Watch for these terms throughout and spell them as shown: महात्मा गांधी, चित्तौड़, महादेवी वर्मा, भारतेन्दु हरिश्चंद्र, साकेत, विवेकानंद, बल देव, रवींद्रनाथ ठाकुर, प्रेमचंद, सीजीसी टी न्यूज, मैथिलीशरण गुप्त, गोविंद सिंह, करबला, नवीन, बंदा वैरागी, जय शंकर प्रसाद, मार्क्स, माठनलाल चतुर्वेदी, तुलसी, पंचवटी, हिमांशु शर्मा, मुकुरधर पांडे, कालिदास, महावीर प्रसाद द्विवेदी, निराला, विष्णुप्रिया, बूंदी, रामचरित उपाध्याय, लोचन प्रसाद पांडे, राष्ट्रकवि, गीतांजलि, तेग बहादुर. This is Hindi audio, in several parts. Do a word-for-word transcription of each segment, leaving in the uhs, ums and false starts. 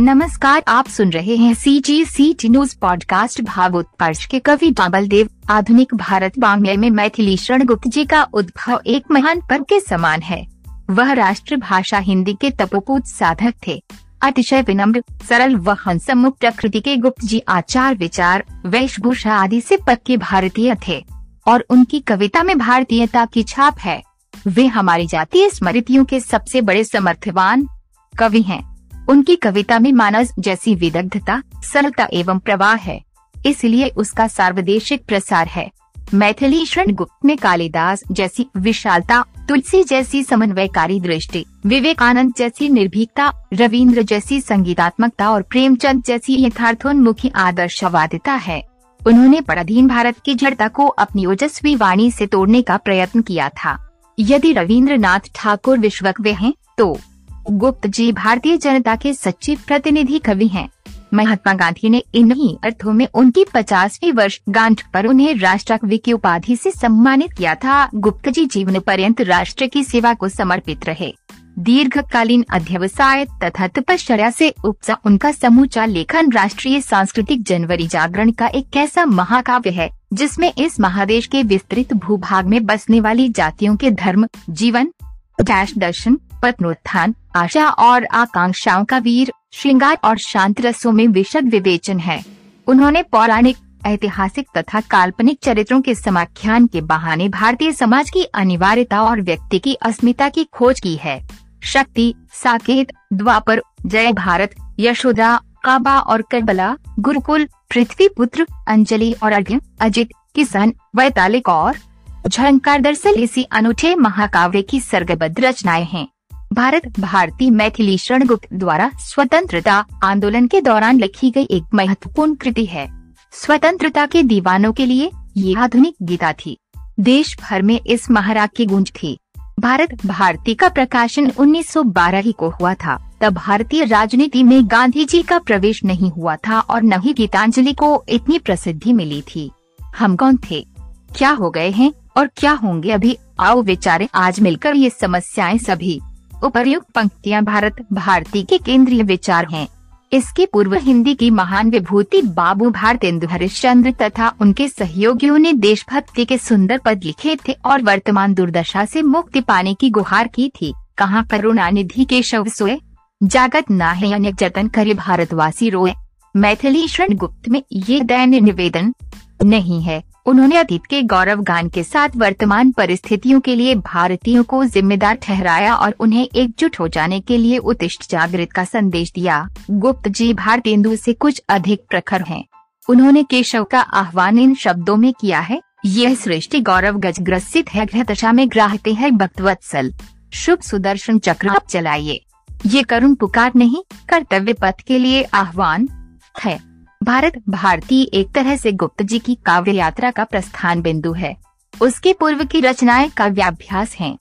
नमस्कार, आप सुन रहे हैं सीजीसी टी न्यूज पॉडकास्ट। भावोत्कर्ष के कवि बल देव। आधुनिक भारत वाङ्मय में मैथिलीशरण गुप्त जी का उद्भव एक महान पर्व के समान है। वह राष्ट्रभाषा हिंदी के तपोपूत साधक थे। अतिशय विनम्र, सरल व हंसमुख प्रकृति के गुप्त जी आचार विचार, वेशभूषा आदि से पक्के भारतीय थे और उनकी कविता में भारतीयता की छाप है। वे हमारी जातीय स्मृतियों के सबसे बड़े समर्थवान कवि हैं। उनकी कविता में मानव जैसी विदग्धता, सरलता एवं प्रवाह है, इसलिए उसका सार्वदेशिक प्रसार है। मैथिलीशरण गुप्त में कालिदास जैसी विशालता, तुलसी जैसी समन्वयकारी दृष्टि, विवेकानंद जैसी निर्भीकता, रवींद्र जैसी संगीतात्मकता और प्रेमचंद जैसी यथार्थोन्मुखी आदर्शवादिता है। उन्होंने पराधीन भारत की जड़ता को अपनी ओजस्वी वाणी से तोड़ने का प्रयत्न किया था। यदि रवींद्रनाथ ठाकुर विश्वकवि हैं, तो गुप्त जी भारतीय जनता के सच्चे प्रतिनिधि कवि हैं। महात्मा गांधी ने इन्हीं अर्थों में उनकी पचासवीं वर्षगांठ पर उन्हें राष्ट्रकवि की उपाधि से सम्मानित किया था। गुप्त जी जीवन पर्यंत राष्ट्र की सेवा को समर्पित रहे। दीर्घकालीन अध्यवसाय तथा तपश्चर्या से उपजा उनका समूचा लेखन राष्ट्रीय सांस्कृतिक जनवरी जागरण का एक ऐसा महाकाव्य है जिसमें इस महादेश के विस्तृत भूभाग में बसने वाली जातियों के धर्म, जीवन, दर्शन, पत्नोत्थान, आशा और आकांक्षाओं का वीर श्रृंगार और शांत रसों में विशद विवेचन है। उन्होंने पौराणिक, ऐतिहासिक तथा काल्पनिक चरित्रों के समाख्यान के बहाने भारतीय समाज की अनिवार्यता और व्यक्ति की अस्मिता की खोज की है। शक्ति, साकेत, द्वापर, जय भारत, यशोदा, काबा और करबला, गुरुकुल, पृथ्वी पुत्र, अंजलि और अर्घ्य, अजित, किसान, वैतालिक और झंकार दरअसल इसी अनूठे महाकाव्य की सर्गबद्ध रचनाएं हैं। भारत भारती मैथिलीशरण गुप्त द्वारा स्वतंत्रता आंदोलन के दौरान लिखी गई एक महत्वपूर्ण कृति है। स्वतंत्रता के दीवानों के लिए ये आधुनिक गीता थी। देश भर में इस महाराग की गूंज थी। भारत भारती का प्रकाशन उन्नीस सौ बारह ही को हुआ था। तब भारतीय राजनीति में गांधी जी का प्रवेश नहीं हुआ था और न ही गीतांजलि को इतनी प्रसिद्धि मिली थी। हम कौन थे, क्या हो गए हैं और क्या होंगे अभी, आओ विचारे आज मिलकर ये समस्याएं। सभी उपर्युक्त पंक्तियां भारत भारती के केंद्रीय विचार हैं। इसके पूर्व हिंदी की महान विभूति बाबू भारतेन्दु हरिश्चंद्र तथा उनके सहयोगियों ने देशभक्ति के सुंदर पद लिखे थे और वर्तमान दुर्दशा से मुक्ति पाने की गुहार की थी। कहां करुणानिधि के शव सोए, जागत ना है अनेक जतन करे भारतवासी रोए। मैथिलीशरण गुप्त में ये दैन्य निवेदन नहीं है। उन्होंने अतीत के गौरव गान के साथ वर्तमान परिस्थितियों के लिए भारतीयों को जिम्मेदार ठहराया और उन्हें एकजुट हो जाने के लिए उत्तिष्ठ, जागृत का संदेश दिया। गुप्त जी भारतेन्दु से कुछ अधिक प्रखर हैं। उन्होंने केशव का आह्वान इन शब्दों में किया है, यह सृष्टि गौरव गज ग्रसित है, ग्रहदशा में ग्राहते हैं भक्तवत्सल, शुभ सुदर्शन चक्र आप चलाइए। ये करुण पुकार नहीं, कर्तव्य पथ के लिए आह्वान है। भारत भारती एक तरह से गुप्त जी की काव्य यात्रा का प्रस्थान बिंदु है। उसके पूर्व की रचनाएं काव्याभ्यास हैं।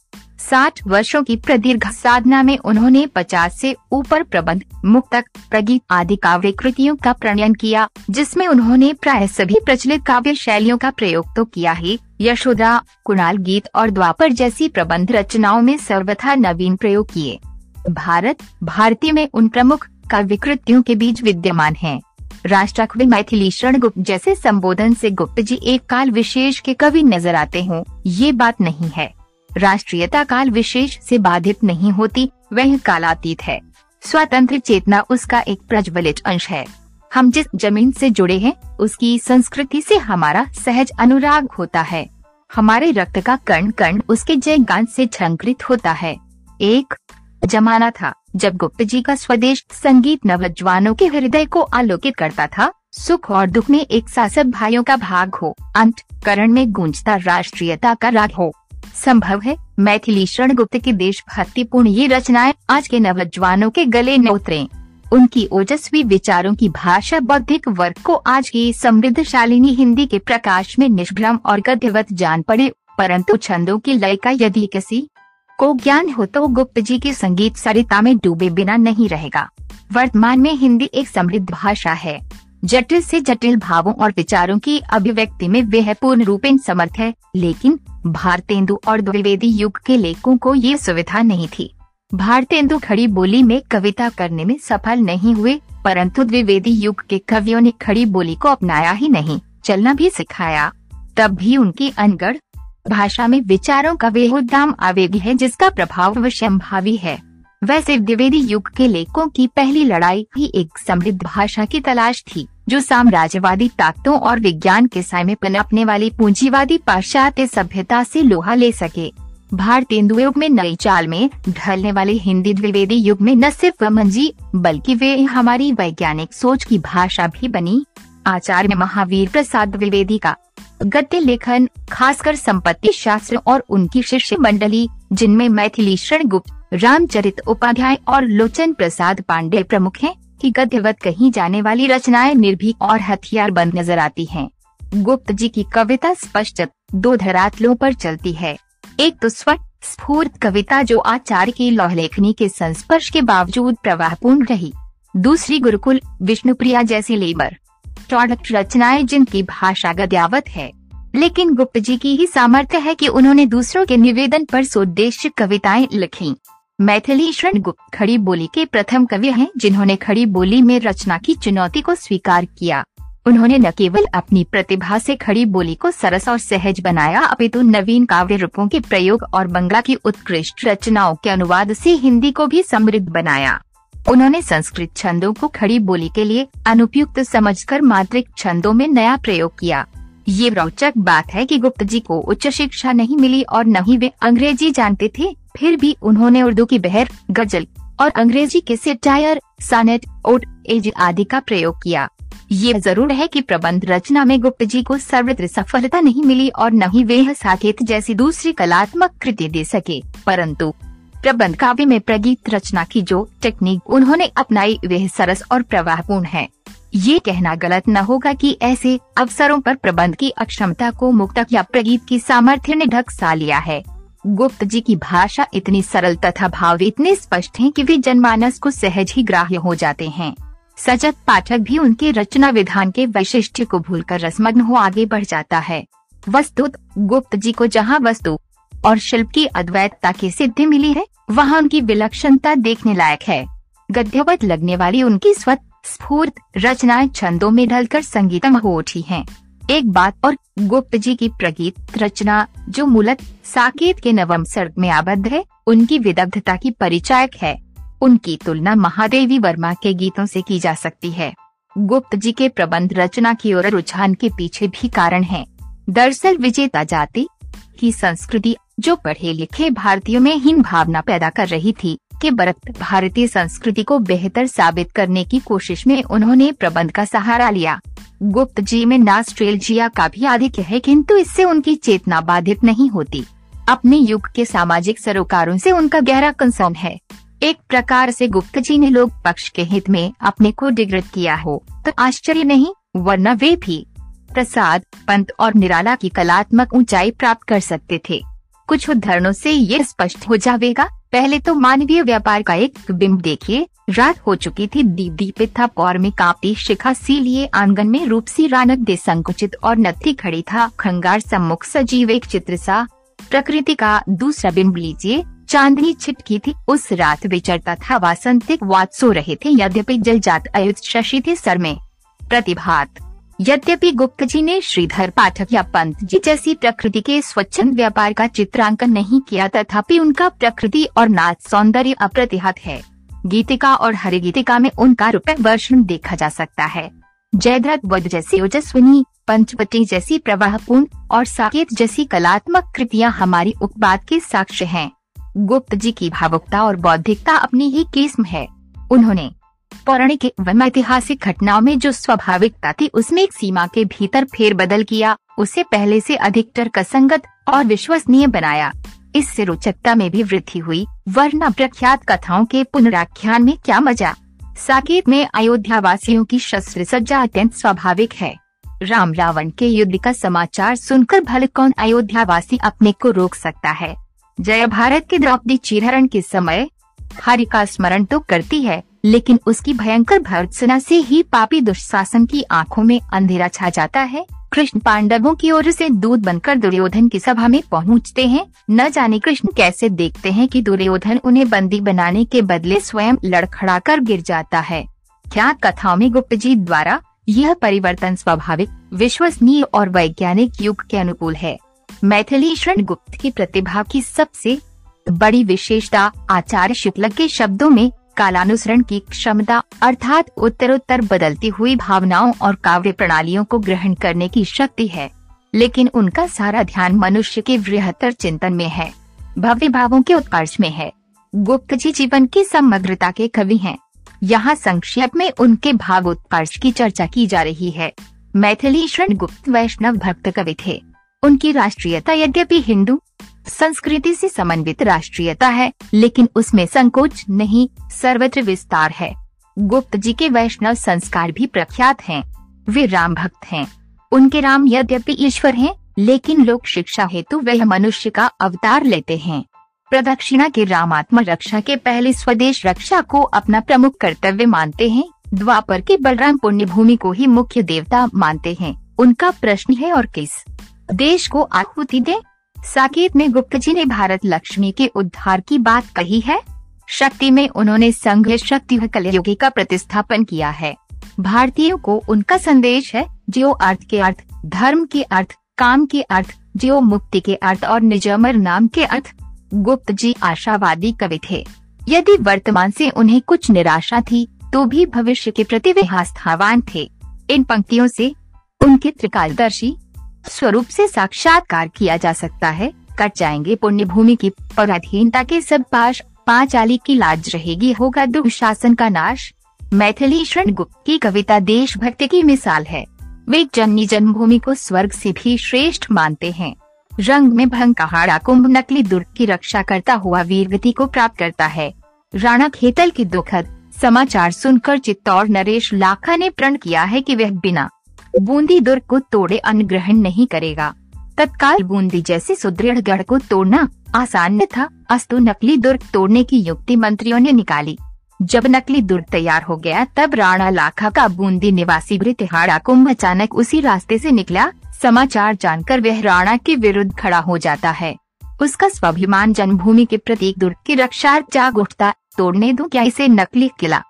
साठ वर्षों की प्रदीर्घ साधना में उन्होंने पचास से ऊपर प्रबंध, मुक्तक, प्रगीत आदि काव्य कृतियों का प्रणयन किया, जिसमें उन्होंने प्राय सभी प्रचलित काव्य शैलियों का प्रयोग तो किया ही, यशोदा, कुणाल गीत और द्वापर जैसी प्रबंध रचनाओं में सर्वथा नवीन प्रयोग किए। भारत भारती में उन प्रमुख काव्य कृतियों के बीच विद्यमान है राष्ट्रकवि मैथिलीशरण गुप्त। जैसे संबोधन से गुप्त जी एक काल विशेष के कवि नजर आते हों, ये बात नहीं है। राष्ट्रीयता काल विशेष से बाधित नहीं होती, वह कालातीत है। स्वतंत्र चेतना उसका एक प्रज्वलित अंश है। हम जिस जमीन से जुड़े हैं, उसकी संस्कृति से हमारा सहज अनुराग होता है। हमारे रक्त का कण कण उसके जयगान से झंकृत होता है। एक जमाना था जब गुप्त जी का स्वदेश संगीत नवजवानों के हृदय को आलोकित करता था। सुख और दुख में एक साथ सब भाइयों का भाग हो, अंतःकरण में गूंजता राष्ट्रीयता का राग हो। संभव है मैथिलीशरण गुप्त की देशभक्तिपूर्ण ये रचनाएं आज के नवजवानों के गले न उतरें। उनकी ओजस्वी विचारों की भाषा बौद्धिक वर्ग को आज की समृद्धशालिनी हिंदी के प्रकाश में निष्भ्रम और गद्यवत जान पड़े, परंतु छंदों की लय का यदि किसी को ज्ञान हो तो गुप्त जी की संगीत सरिता में डूबे बिना नहीं रहेगा। वर्तमान में हिंदी एक समृद्ध भाषा है। जटिल से जटिल भावों और विचारों की अभिव्यक्ति में वह पूर्ण रूपेण समर्थ है, लेकिन भारतेन्दु और द्विवेदी युग के लेखकों को ये सुविधा नहीं थी। भारतेन्दु खड़ी बोली में कविता करने में सफल नहीं हुए, परंतु द्विवेदी युग के कवियों ने खड़ी बोली को अपनाया ही नहीं, चलना भी सिखाया। तब भी उनकी अनगढ़ भाषा में विचारों का बेहुदाम आवेग है, जिसका प्रभाव विषमभावी है। वैसे द्विवेदी युग के लेखकों की पहली लड़ाई ही एक समृद्ध भाषा की तलाश थी, जो साम्राज्यवादी ताकतों और विज्ञान के साय में पनपने वाली पूंजीवादी पाश्चात्य सभ्यता से लोहा ले सके। भारतेन्दु युग में नई चाल में ढलने वाले हिंदी द्विवेदी युग में न सिर्फ वमनजी, बल्कि वे हमारी वैज्ञानिक सोच की भाषा भी बनी। आचार्य महावीर प्रसाद द्विवेदी का गद्य लेखन, खासकर संपत्ति शास्त्र और उनकी शिष्य मंडली, जिनमें मैथिलीशरण गुप्त, रामचरित उपाध्याय और लोचन प्रसाद पांडे प्रमुख हैं, की गद्यवत कही जाने वाली रचनाएं निर्भीक और हथियारबंद नजर आती हैं। गुप्त जी की कविता स्पष्ट दो धरातलों पर चलती है। एक तो स्व स्फूर्त कविता, जो आचार्य की लौहलेखनी के संस्पर्श के बावजूद प्रवाहपूर्ण रही। दूसरी गुरुकुल, विष्णुप्रिया जैसी लेबर टॉडक्ट रचनाएं, जिनकी भाषा गद्यावत है, लेकिन गुप्त जी की ही सामर्थ्य है कि उन्होंने दूसरों के निवेदन पर स्वदेशी कविताएं लिखी। मैथिलीशरण गुप्त खड़ी बोली के प्रथम कवि हैं जिन्होंने खड़ी बोली में रचना की चुनौती को स्वीकार किया। उन्होंने न केवल अपनी प्रतिभा से खड़ी बोली को सरस और सहज बनाया, अपितु नवीन काव्य रूपों के प्रयोग और बंगला की उत्कृष्ट रचनाओं के अनुवाद से हिंदी को भी समृद्ध बनाया। उन्होंने संस्कृत छंदों को खड़ी बोली के लिए अनुपयुक्त समझकर मात्रिक छंदों में नया प्रयोग किया। ये रोचक बात है कि गुप्त जी को उच्च शिक्षा नहीं मिली और न ही वे अंग्रेजी जानते थे, फिर भी उन्होंने उर्दू की बहर, गजल और अंग्रेजी के सेटायर, सनेट, ओड, एज आदि का प्रयोग किया। ये जरूर है कि प्रबंध रचना में गुप्त जी को सर्वत्र सफलता नहीं मिली और न ही वे साकेत जैसी दूसरी कलात्मक कृति दे सके, परंतु प्रबंध काव्य में प्रगीत रचना की जो टेक्निक उन्होंने अपनाई वह सरस और प्रवाहपूर्ण है। ये कहना गलत न होगा कि ऐसे अवसरों पर प्रबंध की अक्षमता को मुक्तक या प्रगीत की सामर्थ्य ने ढक सा लिया है। गुप्त जी की भाषा इतनी सरल तथा भाव इतने स्पष्ट है कि वे जनमानस को सहज ही ग्राह्य हो जाते हैं। सजग पाठक भी उनके रचना विधान के वैशिष्ट्य को भूलकर रसमग्न हो आगे बढ़ जाता है। वस्तुतः गुप्त जी को जहाँ वस्तु और शिल्प की अद्वैतता की सिद्धि मिली है, वहाँ उनकी विलक्षणता देखने लायक है। गद्यवत लगने वाली उनकी स्वत स्फूर्त रचनाएं छंदों में ढलकर संगीतम हो उठी हैं। एक बात और, गुप्त जी की प्रगीत रचना, जो मूलत साकेत के नवम सर्ग में आबद्ध है, उनकी विदग्धता की परिचायक है। उनकी तुलना महादेवी वर्मा के गीतों से की जा सकती है। गुप्त जी के प्रबंध रचना की ओर रुझान के पीछे भी कारण है। दरअसल विजेता जाति की संस्कृति, जो पढ़े लिखे भारतीयों में हीन भावना पैदा कर रही थी, के बरक्स भारतीय संस्कृति को बेहतर साबित करने की कोशिश में उन्होंने प्रबंध का सहारा लिया। गुप्त जी में नॉस्टैल्जिया का भी आधिक्य है, किन्तु इससे उनकी चेतना बाधित नहीं होती। अपने युग के सामाजिक सरोकारों से उनका गहरा कंसर्न है। एक प्रकार से गुप्त जी ने लोक पक्ष के हित में अपने को डिग्रेड किया हो तो आश्चर्य नहीं, वरना वे भी प्रसाद, पंत और निराला की कलात्मक ऊंचाई प्राप्त कर सकते थे। कुछ उदाहरणों से ये स्पष्ट हो जाएगा। पहले तो मानवीय व्यापार का एक बिंब देखिए। रात हो चुकी थी, दीप दीपित था, पौर में कांपती शिखा, सीलिए आंगन में रूप सी रौनक दे संकुचित और नथी खड़ी था खंगार सम्मुख सजीव एक चित्र सा। प्रकृति का दूसरा बिंब लीजिए। चांदनी छिटकी थी, उस रात विचरता था वासंतिक वाद, सो रहे थे यद्यपि जल जात अयुत शशि थे सर में प्रतिभात। यद्यपि गुप्त जी ने श्रीधर पाठक या पंत जी जैसी प्रकृति के स्वच्छंद व्यापार का चित्रांकन नहीं किया, तथापि उनका प्रकृति और नाच सौंदर्य अप्रतिहत है। गीतिका और हरिगीतिका में उनका रूप वर्षण देखा जा सकता है। जयद्रथ वध जैसी ओजस्विनी, पंचवटी जैसी प्रवाहपूर्ण और साकेत जैसी कलात्मक कृतियाँ हमारी उपबात के साक्ष्य है। गुप्त जी की भावुकता और बौद्धिकता अपनी ही किस्म है। उन्होंने पौराणिक एवं ऐतिहासिक घटनाओं में जो स्वाभाविकता थी, उसमें एक सीमा के भीतर फेरबदल किया, उसे पहले से अधिक तर्कसंगत और विश्वसनीय बनाया। इससे रोचकता में भी वृद्धि हुई, वरना प्रख्यात कथाओं के पुनराख्यान में क्या मजा। साकेत में अयोध्या वासियों की शस्त्र सज्जा अत्यंत स्वाभाविक है। राम रावण के युद्ध का समाचार सुनकर भले कौन अयोध्या वासी अपने को रोक सकता है। जय भारत के द्रौपदी चीरहरण के समय हरि का स्मरण तो करती है, लेकिन उसकी भयंकर भर्त्सना से ही पापी दुशासन की आंखों में अंधेरा छा जाता है। कृष्ण पांडवों की ओर से दूत बनकर दुर्योधन की सभा में पहुंचते हैं। न जाने कृष्ण कैसे देखते हैं कि दुर्योधन उन्हें बंदी बनाने के बदले स्वयं लड़खड़ाकर गिर जाता है। क्या कथाओं में गुप्त जी द्वारा यह परिवर्तन स्वाभाविक, विश्वसनीय और वैज्ञानिक युग के अनुकूल है। मैथिलीशरण गुप्त की प्रतिभा की सबसे बड़ी विशेषता आचार्य शुक्ल के शब्दों में कालानुसरण की क्षमता अर्थात उत्तरोत्तर बदलती हुई भावनाओं और काव्य प्रणालियों को ग्रहण करने की शक्ति है, लेकिन उनका सारा ध्यान मनुष्य के बृहत्तर चिंतन में है, भव्य भावों के उत्कर्ष में है। गुप्त जी जीवन की समग्रता के कवि हैं। यहाँ संक्षेप में उनके भाव उत्कर्ष की चर्चा की जा रही है। मैथिलीशरण गुप्त वैष्णव भक्त कवि थे। उनकी राष्ट्रीयता यद्यपि हिंदू संस्कृति से समन्वित राष्ट्रीयता है, लेकिन उसमें संकोच नहीं, सर्वत्र विस्तार है। गुप्त जी के वैष्णव संस्कार भी प्रख्यात हैं। वे राम भक्त हैं। उनके राम यद्यपि ईश्वर हैं, लेकिन लोक शिक्षा हेतु वह मनुष्य का अवतार लेते हैं। प्रदक्षिणा के राम आत्म रक्षा के पहले स्वदेश रक्षा को अपना प्रमुख कर्तव्य मानते हैं। द्वापर के बलराम पुण्य भूमि को ही मुख्य देवता मानते हैं। उनका प्रश्न है, और किस देश को आहुति दे। साकेत में गुप्त जी ने भारत लक्ष्मी के उद्धार की बात कही है। शक्ति में उन्होंने संघ शक्ति व कलयुगी का प्रतिस्थापन किया है। भारतीयों को उनका संदेश है, जो अर्थ के अर्थ, धर्म के अर्थ, काम के अर्थ, जो मुक्ति के अर्थ और निजमर नाम के अर्थ। गुप्त जी आशावादी कवि थे। यदि वर्तमान से उन्हें कुछ निराशा थी, तो भी भविष्य के प्रति वे आस्थावान थे। इन पंक्तियों से उनके त्रिकालदर्शी स्वरूप से साक्षात्कार किया जा सकता है। कट जाएंगे पुण्य भूमि की पराधीनता के सब पाश, पांचाली की लाज रहेगी, होगा दुशासन का नाश। मैथिलीशरण गुप्त की कविता देशभक्ति की मिसाल है। वे जननी जन्मभूमि को स्वर्ग से भी श्रेष्ठ मानते हैं। रंग में भंग कहाड़ा कुंभ नकली दुर्ग की रक्षा करता हुआ वीरगति को प्राप्त करता है। राणा खेतल की दुखद समाचार सुनकर चित्तौड़ नरेश लाखा ने प्रण किया है कि वह बिना बूंदी दुर्ग को तोड़े अन्न ग्रहण नहीं करेगा। तत्काल बूंदी जैसे सुदृढ़ गढ़ को तोड़ना आसान न था, अस्तु नकली दुर्ग तोड़ने की युक्ति मंत्रियों ने निकाली। जब नकली दुर्ग तैयार हो गया, तब राणा लाखा का बूंदी निवासी बृहतिहाड़ा कुंभ अचानक उसी रास्ते से निकला। समाचार जानकर वह राणा के विरुद्ध खड़ा हो जाता है। उसका स्वाभिमान जन्मभूमि के प्रत्येक दुर्ग की रक्षा जाग उठता, तोड़ने दो क्या इसे नकली किला।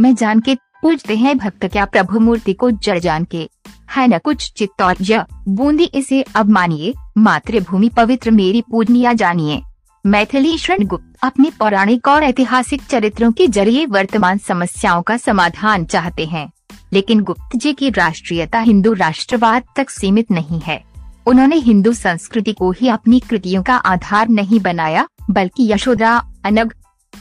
मैं जान के पूछते हैं भक्त क्या प्रभु मूर्ति को जड़ जान के है न कुछ चित्तौर या बूंदी, इसे अब मानिए मातृभूमि पवित्र मेरी पूजनिया जानिए। मैथिलीशरण गुप्त अपने पौराणिक और ऐतिहासिक चरित्रों के जरिए वर्तमान समस्याओं का समाधान चाहते हैं, लेकिन गुप्त जी की राष्ट्रीयता हिंदू राष्ट्रवाद तक सीमित नहीं है। उन्होंने हिंदू संस्कृति को ही अपनी कृतियों का आधार नहीं बनाया, बल्कि यशोदा, अनग,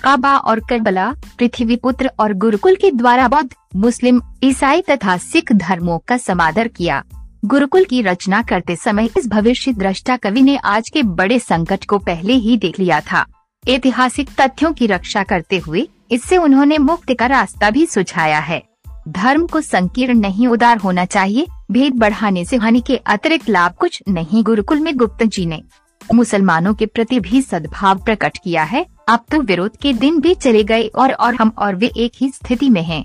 काबा और करबला, पृथ्वीपुत्र और गुरुकुल के द्वारा बौद्ध, मुस्लिम, ईसाई तथा सिख धर्मों का समादर किया। गुरुकुल की रचना करते समय इस भविष्य दृष्टा कवि ने आज के बड़े संकट को पहले ही देख लिया था। ऐतिहासिक तथ्यों की रक्षा करते हुए इससे उन्होंने मुक्ति का रास्ता भी सुझाया है। धर्म को संकीर्ण नहीं, उदार होना चाहिए। भेद बढ़ाने से हानि के अतिरिक्त लाभ कुछ नहीं। गुरुकुल में गुप्त जी ने मुसलमानों के प्रति भी सद्भाव प्रकट किया है। अब तो विरोध के दिन भी चले गए और और हम और वे एक ही स्थिति में हैं।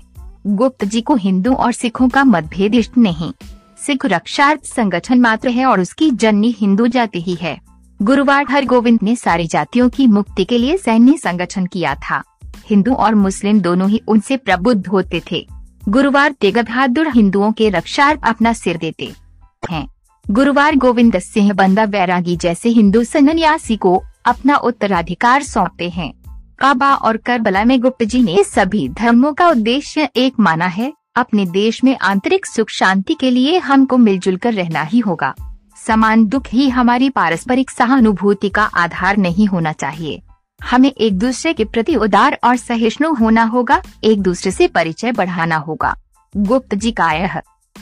गुप्त जी को हिंदू और सिखों का मतभेद इष्ट नहीं। सिख रक्षार्थ संगठन मात्र है और उसकी जननी हिंदू जाति ही है। गुरुवार हरगोविंद ने सारी जातियों की मुक्ति के लिए सैन्य संगठन किया था। हिंदू और मुस्लिम दोनों ही उनसे प्रबुद्ध होते थे। गुरुवार तेग बहादुर हिंदुओं के रक्षार्थ अपना सिर देते हैं। गुरुवार गोविंद सिंह बंदा वैरागी जैसे हिंदू सन्यासी को अपना उत्तराधिकार सौंपते हैं। काबा और करबला में गुप्त जी ने सभी धर्मों का उद्देश्य एक माना है। अपने देश में आंतरिक सुख शांति के लिए हमको मिलजुल कर रहना ही होगा। समान दुख ही हमारी पारस्परिक सहानुभूति का आधार नहीं होना चाहिए। हमें एक दूसरे के प्रति उदार और सहिष्णु होना होगा। एक दूसरे से परिचय बढ़ाना होगा। गुप्त जी का यह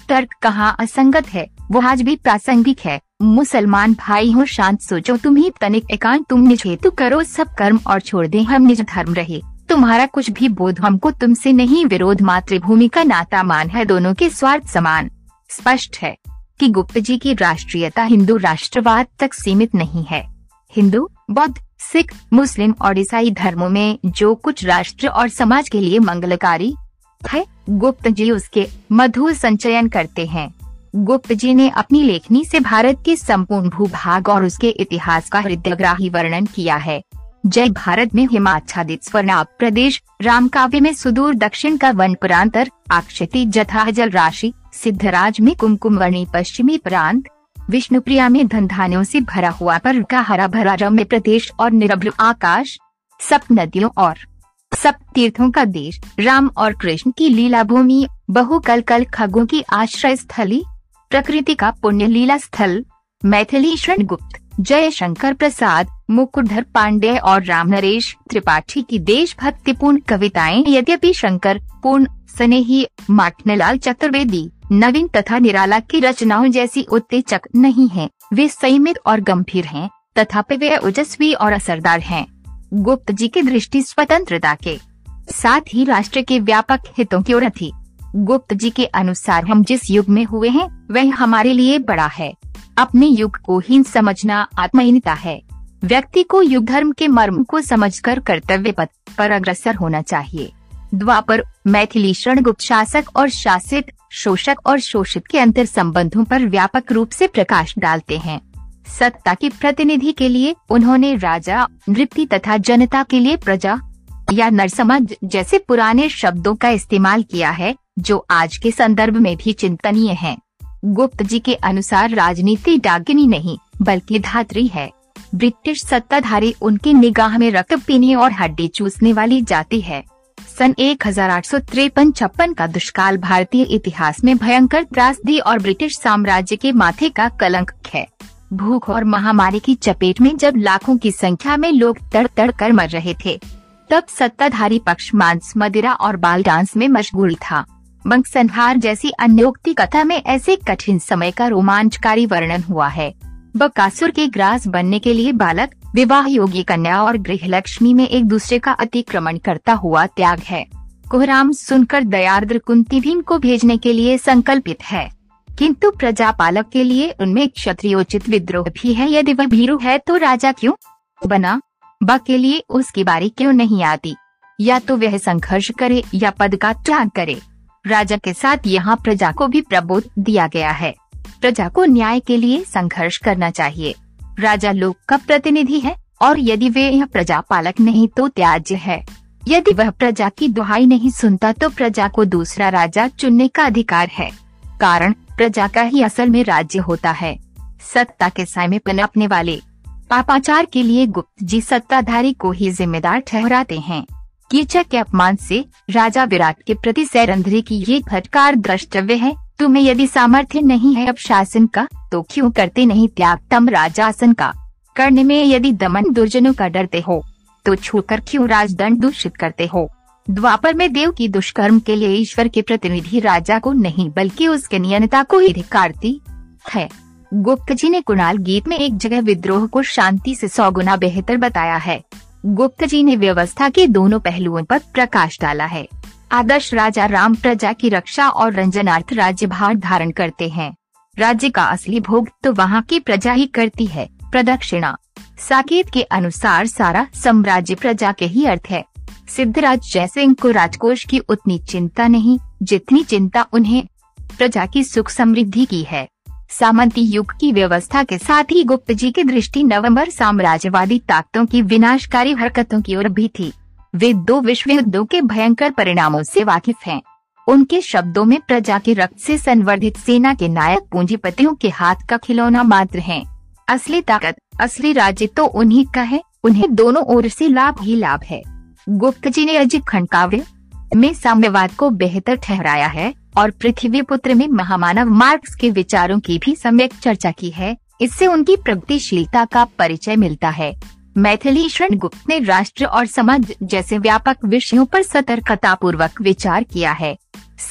तर्क कहाँ असंगत है, वो आज भी प्रासंगिक है। मुसलमान भाई हो, शांत सोचो, तुम ही तनिक एकांत, तुम निज हेतु करो सब कर्म और छोड़ दे हम निज धर्म रहे। तुम्हारा कुछ भी बोध हमको तुमसे नहीं, विरोध मातृभूमि का नाता मान है, दोनों के स्वार्थ समान। स्पष्ट है कि गुप्त जी की राष्ट्रीयता हिंदू राष्ट्रवाद तक सीमित नहीं है। हिंदू, बौद्ध, सिख, मुस्लिम और ईसाई धर्मों में जो कुछ राष्ट्र और समाज के लिए मंगलकारी है, गुप्त जी उसके मधुर संचयन करते हैं। गुप्त जी ने अपनी लेखनी से भारत के संपूर्ण भूभाग और उसके इतिहास का हृदयग्राही वर्णन किया है। जय भारत में हिमाच्छादित स्वर्णाभ प्रदेश, राम काव्य में सुदूर दक्षिण का वन प्रांतर, अक्षति जथा जल राशि, सिद्धराज में कुमकुम वर्णी पश्चिमी प्रांत, विष्णुप्रिया में धनधान्यों से भरा हुआ पर्व का हरा भरा रम्य प्रदेश और निरभ्र आकाश, सप्त नदियों और सब तीर्थों का देश, राम और कृष्ण की लीला भूमि, बहुकल कल खगों की आश्रय स्थली, प्रकृति का पुण्य लीला स्थल, मैथिलीशरण गुप्त, जय शंकर प्रसाद, मुकुरधर पांडे और राम नरेश त्रिपाठी की देशभक्तिपूर्ण कविताएं, यद्यपि शंकर पूर्ण स्नेही माठनलाल चतुर्वेदी, नवीन तथा निराला की रचनाओं जैसी उत्तेजक नहीं है। वे संयमित और गंभीर हैं, तथापि वे ओजस्वी और असरदार हैं। गुप्त जी की दृष्टि स्वतंत्रता के साथ ही राष्ट्र के व्यापक हितों की ओर थी। गुप्त जी के अनुसार हम जिस युग में हुए हैं वह हमारे लिए बड़ा है। अपने युग को हीन समझना आत्महीनता है। व्यक्ति को युग धर्म के मर्म को समझकर कर्तव्य पथ पर अग्रसर होना चाहिए। द्वापर, मैथिलीशरण गुप्त शासक और शासित, शोषक और शोषित के अंतर संबंधों पर व्यापक रूप से प्रकाश डालते हैं। सत्ता की प्रतिनिधि के लिए उन्होंने राजा, नृपति तथा जनता के लिए प्रजा या नरसमाज जैसे पुराने शब्दों का इस्तेमाल किया है, जो आज के संदर्भ में भी चिंतनीय है। गुप्त जी के अनुसार राजनीति डाकिनी नहीं बल्कि धात्री है। ब्रिटिश सत्ताधारी उनकी निगाह में रक्त पीने और हड्डी चूसने वाली जाति है। सन एक हज़ार आठ सौ तिरपन छप्पन का दुष्काल भारतीय इतिहास में भयंकर त्रासदी और ब्रिटिश साम्राज्य के माथे का कलंक है। भूख और महामारी की चपेट में जब लाखों की संख्या में लोग तड़ तड़ कर मर रहे थे, तब सत्ताधारी पक्ष मांस मदिरा और बाल डांस में मशगूल था। बंकसंहार जैसी अन्योक्ति कथा में ऐसे कठिन समय का रोमांचकारी वर्णन हुआ है। बकासुर के ग्रास बनने के लिए बालक, विवाह योगी कन्या और गृहलक्ष्मी में एक दूसरे का अतिक्रमण करता हुआ त्याग है। कोहराम सुनकर दयार्द्र कुंती भीम को भेजने के लिए संकल्पित है, किंतु प्रजापालक के लिए उनमें क्षत्रियोचित विद्रोह भी है। यदि वह भीरू है तो राजा क्यों बना? बा के लिए उसकी बारी क्यों नहीं आती? या तो वह संघर्ष करे या पद का त्याग करे। राजा के साथ यहाँ प्रजा को भी प्रबोध दिया गया है। प्रजा को न्याय के लिए संघर्ष करना चाहिए। राजा लोक का प्रतिनिधि है और यदि वे यह प्रजा पालक नहीं तो त्याज्य है। यदि वह प्रजा की दुहाई नहीं सुनता तो प्रजा को दूसरा राजा चुनने का अधिकार है, कारण प्रजा का ही असल में राज्य होता है। सत्ता के साय में पनपने वाले पापाचार के लिए गुप्त जी सत्ताधारी को ही जिम्मेदार ठहराते हैं। कीचक के अपमान से राजा विराट के प्रति सैरंध्री की ये फटकार द्रष्टव्य है, तुम्हें यदि सामर्थ्य नहीं है अब शासन का तो क्यों करते नहीं त्याग तम राजासन का? करने में यदि दमन दुर्जनों का डरते हो तो छूकर क्यों राजदंड दूषित करते हो? द्वापर में देव की दुष्कर्म के लिए ईश्वर के प्रतिनिधि राजा को नहीं बल्कि उसके नियंता को ही धिकारती है। गुप्त जी ने कुणाल गीत में एक जगह विद्रोह को शांति से सौ गुना बेहतर बताया है। गुप्त जी ने व्यवस्था के दोनों पहलुओं पर प्रकाश डाला है। आदर्श राजा राम प्रजा की रक्षा और रंजनार्थ राज्य भार धारण करते हैं। राज्य का असली भोग तो वहाँ की प्रजा ही करती है, प्रदक्षिणा। साकेत के अनुसार सारा साम्राज्य प्रजा के ही अर्थ है। सिद्धराज जैसे इनको राजकोष की उतनी चिंता नहीं जितनी चिंता उन्हें प्रजा की सुख समृद्धि की है। सामंती युग की व्यवस्था के साथ ही गुप्त जी की दृष्टि नवंबर साम्राज्यवादी ताकतों की विनाशकारी हरकतों की ओर भी थी। वे दो विश्व युद्धों के भयंकर परिणामों से वाकिफ हैं। उनके शब्दों में प्रजा के रक्त से संवर्धित सेना के नायक पूंजीपतियों के हाथ का खिलौना मात्र हैं। असली ताकत, असली राज्य तो उन्हीं का है। उन्हें दोनों ओर से लाभ ही लाभ है। गुप्त जी ने अजित खंड काव्य में साम्यवाद को बेहतर ठहराया है और पृथ्वी पुत्र में महामानव मार्क्स के विचारों की भी सम्यक चर्चा की है। इससे उनकी प्रगतिशीलता का परिचय मिलता है। मैथिलीशरण गुप्त ने राष्ट्र और समाज जैसे व्यापक विषयों पर सतर्कतापूर्वक विचार किया है।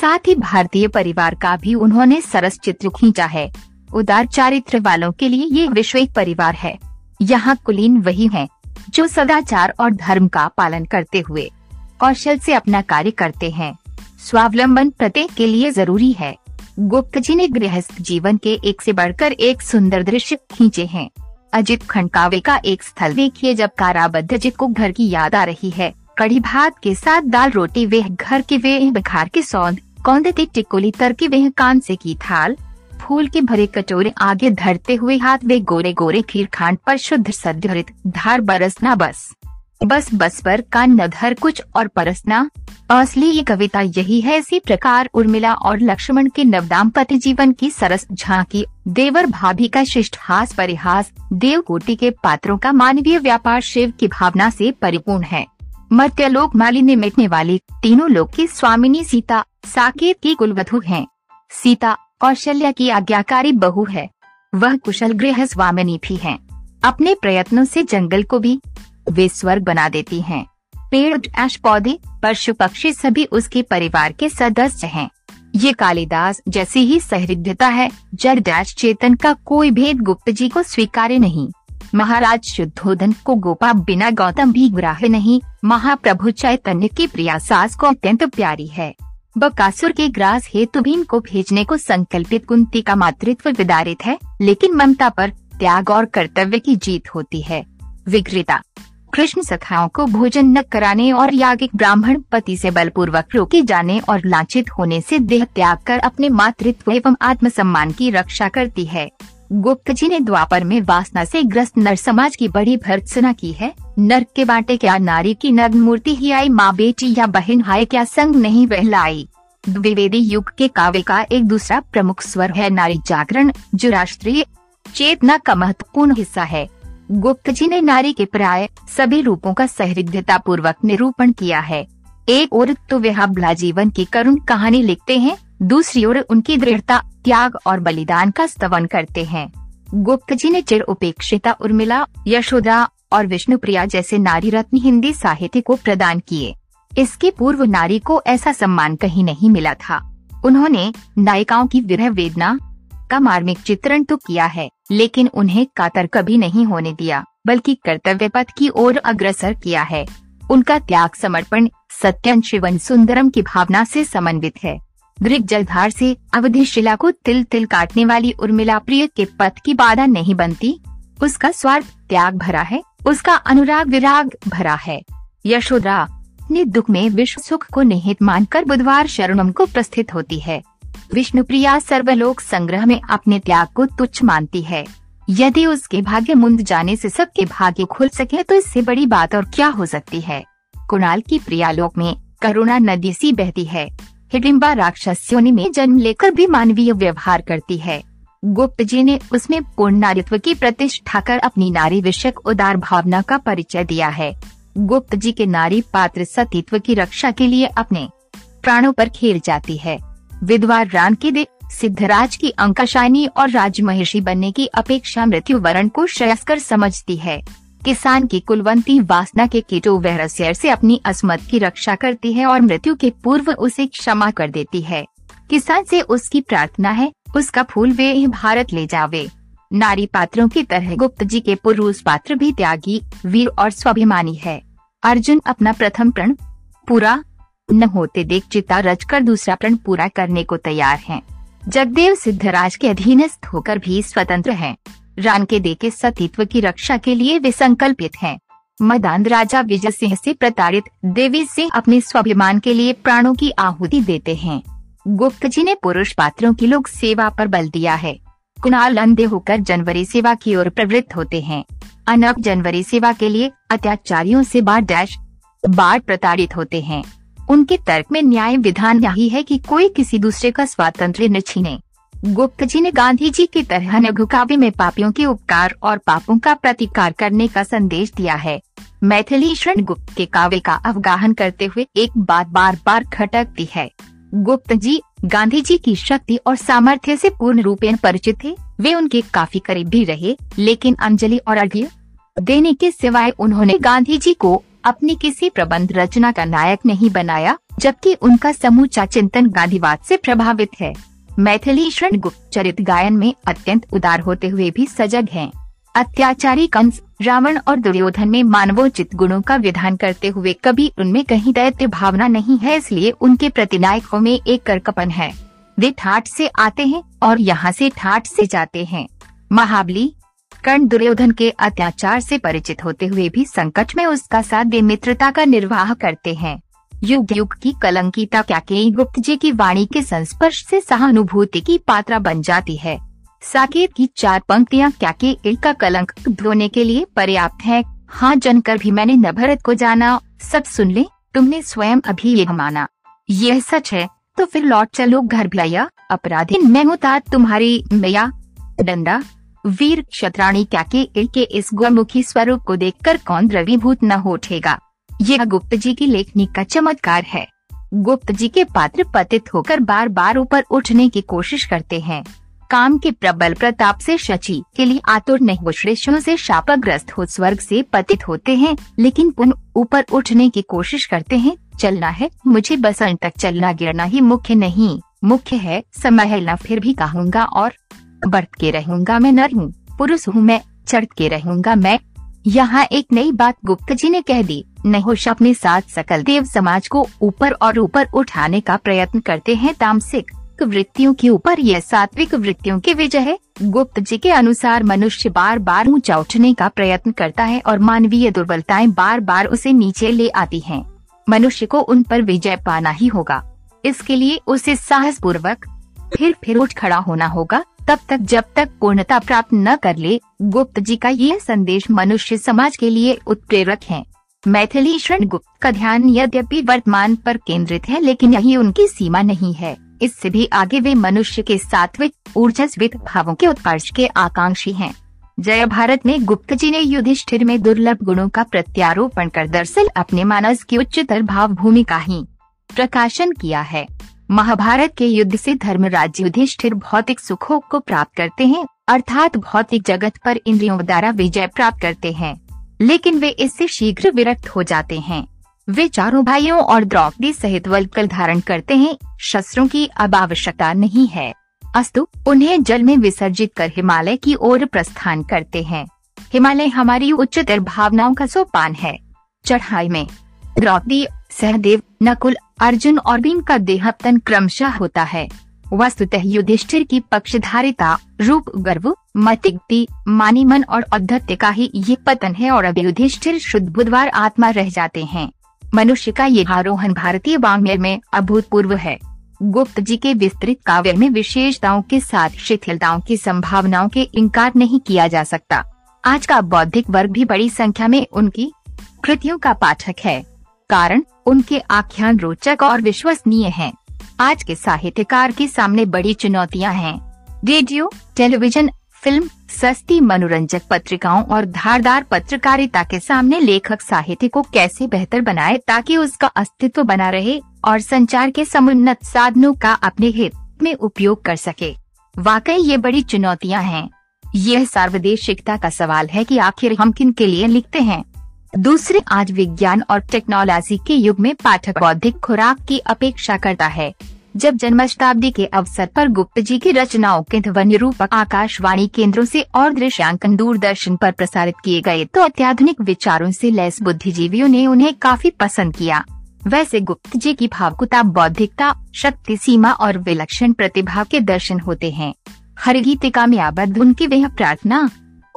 साथ ही भारतीय परिवार का भी उन्होंने सरस चित्र खींचा है। उदार चारित्र वालों के लिए ये विश्व एक परिवार है। यहाँ कुलीन वही हैं, जो सदाचार और धर्म का पालन करते हुए कौशल से अपना कार्य करते हैं। स्वावलंबन प्रत्येक के लिए जरूरी है। गुप्त जी ने गृहस्थ जीवन के एक से बढ़कर एक सुंदर दृश्य खींचे हैं। अजित खंड काव्य का एक स्थल देखिए जब काराबद्ध अजित को घर की याद आ रही है। कड़ी भात के साथ दाल रोटी वेह घर की, वेह बखार की सौंद, कौंदती टिकोली तर की वेह कान से की थाल, फूल के भरे कटोरे आगे धरते हुए हाथ में गोरे गोरे खीर खांड पर शुद्ध सदृत धार बरसना। बस बस बस पर कान न धर कुछ और परसना। असली ये कविता यही है। इसी प्रकार उर्मिला और लक्ष्मण के नवदाम्पत्य जीवन की सरस झांकी, देवर भाभी का शिष्ट हास परिहास, देवकोटि के पात्रों का मानवीय व्यापार शिव की भावना से परिपूर्ण है। मर्त्यलोक मालिनी मिटने वाली तीनों लोक की स्वामिनी सीता साकेत की कुलवधु हैं। सीता कौशल्या की आज्ञाकारी बहू है। वह कुशल गृह स्वामिनी भी हैं। अपने प्रयत्नों से जंगल को भी वे स्वर्ग बना देती हैं। पेड़ ऐश पौधे पशु पक्षी सभी उसके परिवार के सदस्य हैं। ये कालिदास जैसी ही सहृदयता है। जड़ डैश चेतन का कोई भेद गुप्त जी को स्वीकार्य नहीं। महाराज शुद्धोधन को गोपा बिना गौतम भी ग्राह्य नहीं। महाप्रभु चैतन्य की प्रिया सास को अत्यंत प्यारी है। बकासुर के ग्रास हेतु भीम को भेजने को संकल्पित कुंती का मातृत्व विदारित है, लेकिन ममता पर त्याग और कर्तव्य की जीत होती है। विक्रेता कृष्ण सखाओं को भोजन न कराने और यागिक ब्राह्मण पति से बलपूर्वक रोके जाने और लांछित होने से देह त्याग कर अपने मातृत्व एवं आत्मसम्मान की रक्षा करती है। गुप्त जी ने द्वापर में वासना से ग्रस्त नर समाज की बड़ी भर्त्सना की है। नर के बांटे क्या नारी की नग्न मूर्ति ही आई, माँ बेटी या बहन हाय क्या संग नहीं बहलाई। द्विवेदी युग के काव्य का एक दूसरा प्रमुख स्वर है नारी जागरण, जो राष्ट्रीय चेतना का महत्वपूर्ण हिस्सा है। गुप्त जी ने नारी के प्राय सभी रूपों का सहृदयता पूर्वक निरूपण किया है। एक ओर तो वे हबला जीवन की करुण कहानी लिखते हैं, दूसरी ओर उनकी दृढ़ता त्याग और बलिदान का स्तवन करते हैं। गुप्त जी ने चिर उपेक्षिता उर्मिला, यशोदा और विष्णुप्रिया जैसे नारी रत्न हिंदी साहित्य को प्रदान किए। इसके पूर्व नारी को ऐसा सम्मान कहीं नहीं मिला था। उन्होंने नायिकाओं की विरह वेदना का मार्मिक चित्रण तो किया है, लेकिन उन्हें कातर कभी नहीं होने दिया, बल्कि कर्तव्य पथ की ओर अग्रसर किया है। उनका त्याग समर्पण सत्यं शिवं सुंदरम की भावना से समन्वित है। दृग जलधार से अवधिशिला को तिल तिल काटने वाली उर्मिला प्रिय के पथ की बाधा नहीं बनती। उसका स्वार्थ त्याग भरा है, उसका अनुराग विराग भरा है। यशोदा ने दुख में विश्व सुख को निहित मानकर बुधवार शरणम को प्रस्थित होती है। विष्णुप्रिया सर्वलोक संग्रह में अपने त्याग को तुच्छ मानती है। यदि उसके भाग्य मुंद जाने से सबके भाग्य खुल सके तो इससे बड़ी बात और क्या हो सकती है। कुणाल की प्रियालोक में करुणा नदी सी बहती है। हिडिम्बा राक्षसियोनी में जन्म लेकर भी मानवीय व्यवहार करती है। गुप्त जी ने उसमें पूर्ण नारीत्व की प्रतिष्ठा कर अपनी नारी विषयक उदार भावना का परिचय दिया है। गुप्त जी के नारी पात्र सतीत्व की रक्षा के लिए अपने प्राणों पर खेल जाती है। विधवा रान के दे सिद्धराज की अंकशायनी और राजमहिषी बनने की अपेक्षा मृत्यु वरण को श्रेयस्कर समझती है। किसान की कुलवंती वासना के कीटो वैरस्यर से अपनी असमत की रक्षा करती है और मृत्यु के पूर्व उसे क्षमा कर देती है। किसान से उसकी प्रार्थना है, उसका फूल वे भारत ले जावे। नारी पात्रों की तरह गुप्त जी के पुरुष पात्र भी त्यागी, वीर और स्वाभिमानी है। अर्जुन अपना प्रथम प्रण पूरा न होते देख चिता रचकर दूसरा प्रण पूरा करने को तैयार हैं। जगदेव सिद्धराज के अधीनस्थ होकर भी स्वतंत्र हैं। रानकेदे के सतीत्व की रक्षा के लिए वे संकल्पित हैं। मदान राजा विजय सिंह से प्रताड़ित देवी सिंह अपने स्वाभिमान के लिए प्राणों की आहुति देते हैं। गुप्त जी ने पुरुष पात्रों की लोक सेवा पर बल दिया है। कुणाल अंधे होकर जनवरी सेवा की ओर प्रवृत्त होते हैं। अनब जनवरी सेवा के लिए अत्याचारियों से बार डैश बार प्रताड़ित होते हैं। उनके तर्क में न्याय विधान यही है कि कोई किसी दूसरे का स्वातंत्र्य न छीने। गुप्त जी ने गांधी जी की तरह लघुकाव्य में पापियों के उपकार और पापों का प्रतिकार करने का संदेश दिया है। मैथिलीशरण गुप्त के काव्य का अवगाहन करते हुए एक बात बार बार खटकती है। गुप्त जी गांधी जी की शक्ति और सामर्थ्य से पूर्ण रूपेण परिचित थे। वे उनके काफी करीब भी रहे, लेकिन अंजलि और अर्घ्य देने के सिवाय उन्होंने गांधी जी को अपनी किसी प्रबंध रचना का नायक नहीं बनाया, जबकि उनका समूचा चिंतन गांधीवाद से प्रभावित है। मैथिलीशरण गुप्त चरित गायन में अत्यंत उदार होते हुए भी सजग हैं। अत्याचारी कंस रावण और दुर्योधन में मानवोचित गुणों का विधान करते हुए कभी उनमें कहीं दैत्य भावना नहीं है, इसलिए उनके प्रतिनायकों में एक करकपन है। वे ठाट से आते हैं और यहाँ से ठाट से जाते हैं। महाबली कर्ण दुर्योधन के अत्याचार से परिचित होते हुए भी संकट में उसका साथ दे मित्रता का निर्वाह करते हैं। युग युग की कलंकिता कैकेयी गुप्त जी की वाणी के संस्पर्श से सहानुभूति की पात्र बन जाती है। साकेत की चार पंक्तियां कैकेयी का कलंक धोने के लिए पर्याप्त है। हाँ जानकर भी मैंने न भरत को जाना, सब सुन ले तुमने स्वयं अभी यह माना, यह सच है तो फिर लौट चलो घर भैया, अपराधीन मैं उतार तुम्हारी मैया डंडा। वीर क्षत्राणी कैकेयी के इस गुणमुखी स्वरूप को देखकर कौन द्रवीभूत न हो उठेगा। यह गुप्त जी की लेखनी का चमत्कार है। गुप्त जी के पात्र पतित होकर बार बार ऊपर उठने की कोशिश करते हैं। काम के प्रबल प्रताप से शची के लिए आतुर नहीं, श्रेष्ठों से शापग्रस्त हो स्वर्ग से पतित होते हैं, लेकिन पुनः ऊपर उठने की कोशिश करते हैं। चलना है मुझे बसंत तक, चलना गिरना ही मुख्य नहीं, मुख्य है समहलना। फिर भी कहूँगा और बढ़त के रहूँगा, मैं नर हूँ पुरुष हूँ, मैं चढ़ के रहूँगा मैं। यहाँ एक नई बात गुप्त जी ने कह दी। नहुष अपने साथ सकल देव समाज को ऊपर और ऊपर उठाने का प्रयत्न करते हैं। तामसिक वृत्तियों के ऊपर यह सात्विक वृत्तियों की विजय है। गुप्त जी के अनुसार मनुष्य बार बार ऊंचा उठने का प्रयत्न करता है और मानवीय दुर्बलताएं बार बार उसे नीचे ले आती हैं। मनुष्य को उन पर विजय पाना ही होगा। इसके लिए उसे साहस पूर्वक फिर फिर उठ खड़ा होना होगा, तब तक जब तक पूर्णता प्राप्त न कर ले। गुप्त जी का यह संदेश मनुष्य समाज के लिए उत्प्रेरक है। मैथिलीशरण गुप्त का ध्यान यद्यपि वर्तमान पर केंद्रित है, लेकिन यही उनकी सीमा नहीं है। इससे भी आगे वे मनुष्य के सात्विक ऊर्जास्वित भावों के उत्कर्ष के आकांक्षी हैं। जय भारत में गुप्त जी ने युधिष्ठिर में दुर्लभ गुणों का प्रत्यारोपण कर दरअसल अपने मानस की उच्चतर भाव भूमिका ही प्रकाशन किया है। महाभारत के युद्ध से धर्मराज युधिष्ठिर भौतिक सुखों को प्राप्त करते हैं, अर्थात भौतिक जगत पर इंद्रियों द्वारा विजय प्राप्त करते हैं, लेकिन वे इससे शीघ्र विरक्त हो जाते हैं। वे चारों भाइयों और द्रौपदी सहित वल्कल धारण करते हैं। शस्त्रों की अब आवश्यकता नहीं है, अस्तु उन्हें जल में विसर्जित कर हिमालय की ओर प्रस्थान करते हैं। हिमालय हमारी उच्चतर भावनाओं का सोपान है। चढ़ाई में द्रौपदी, सहदेव, नकुल, अर्जुन और भीम का देहावतन क्रमशः होता है। वस्तुतः युधिष्ठिर की पक्षधारिता, रूप गर्व, मतिगति, मानीमन और औद्धत्य का ही ये पतन है और अब युधिष्ठिर शुद्ध बुद्धवार आत्मा रह जाते हैं। मनुष्य का ये आरोहण भारतीय वाङ्मय में अभूतपूर्व है। गुप्त जी के विस्तृत काव्य में विशेषताओं के साथ शिथिलताओं की संभावनाओं के इनकार नहीं किया जा सकता। आज का बौद्धिक वर्ग भी बड़ी संख्या में उनकी कृतियों का पाठक है, कारण उनके आख्यान रोचक और विश्वसनीय हैं। आज के साहित्यकार के सामने बड़ी चुनौतियां हैं। रेडियो, टेलीविजन, फिल्म, सस्ती मनोरंजक पत्रिकाओं और धारदार पत्रकारिता के सामने लेखक साहित्य को कैसे बेहतर बनाए ताकि उसका अस्तित्व बना रहे और संचार के समुन्नत साधनों का अपने हित में उपयोग कर सके। वाकई ये बड़ी चुनौतियां हैं। यह सार्वदेशिकता का सवाल है कि आखिर हम किन के लिए लिखते हैं। दूसरे, आज विज्ञान और टेक्नोलॉजी के युग में पाठक बौद्धिक खुराक की अपेक्षा करता है। जब जन्मशताब्दी के अवसर पर गुप्त जी की रचनाओं के ध्वनि रूपक आकाशवाणी केंद्रों से और दृश्यांकन दूरदर्शन पर प्रसारित किए गए तो अत्याधुनिक विचारों से लैस बुद्धिजीवियों ने उन्हें काफी पसंद किया। वैसे गुप्त जी की भावुकता, बौद्धिकता, शक्ति सीमा और विलक्षण प्रतिभा के दर्शन होते हैं। हर गीतिका में आबद्ध उनकी वह प्रार्थना,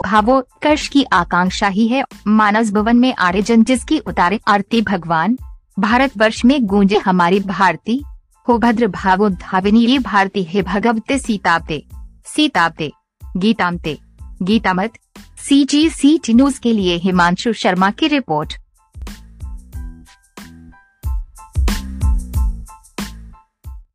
भावोत्कर्ष की आकांक्षा ही है। मानस भवन में आर्यजन जिसकी उतारे आरती भगवान भारतवर्ष में गूंजे हमारी भारती हो भद्र भावोद्धाविनी ये भारती है। भगवते सीताब्दे सीताब्दे गीतामते गीतामत। सीजीसी टी न्यूज के लिए हिमांशु शर्मा की रिपोर्ट।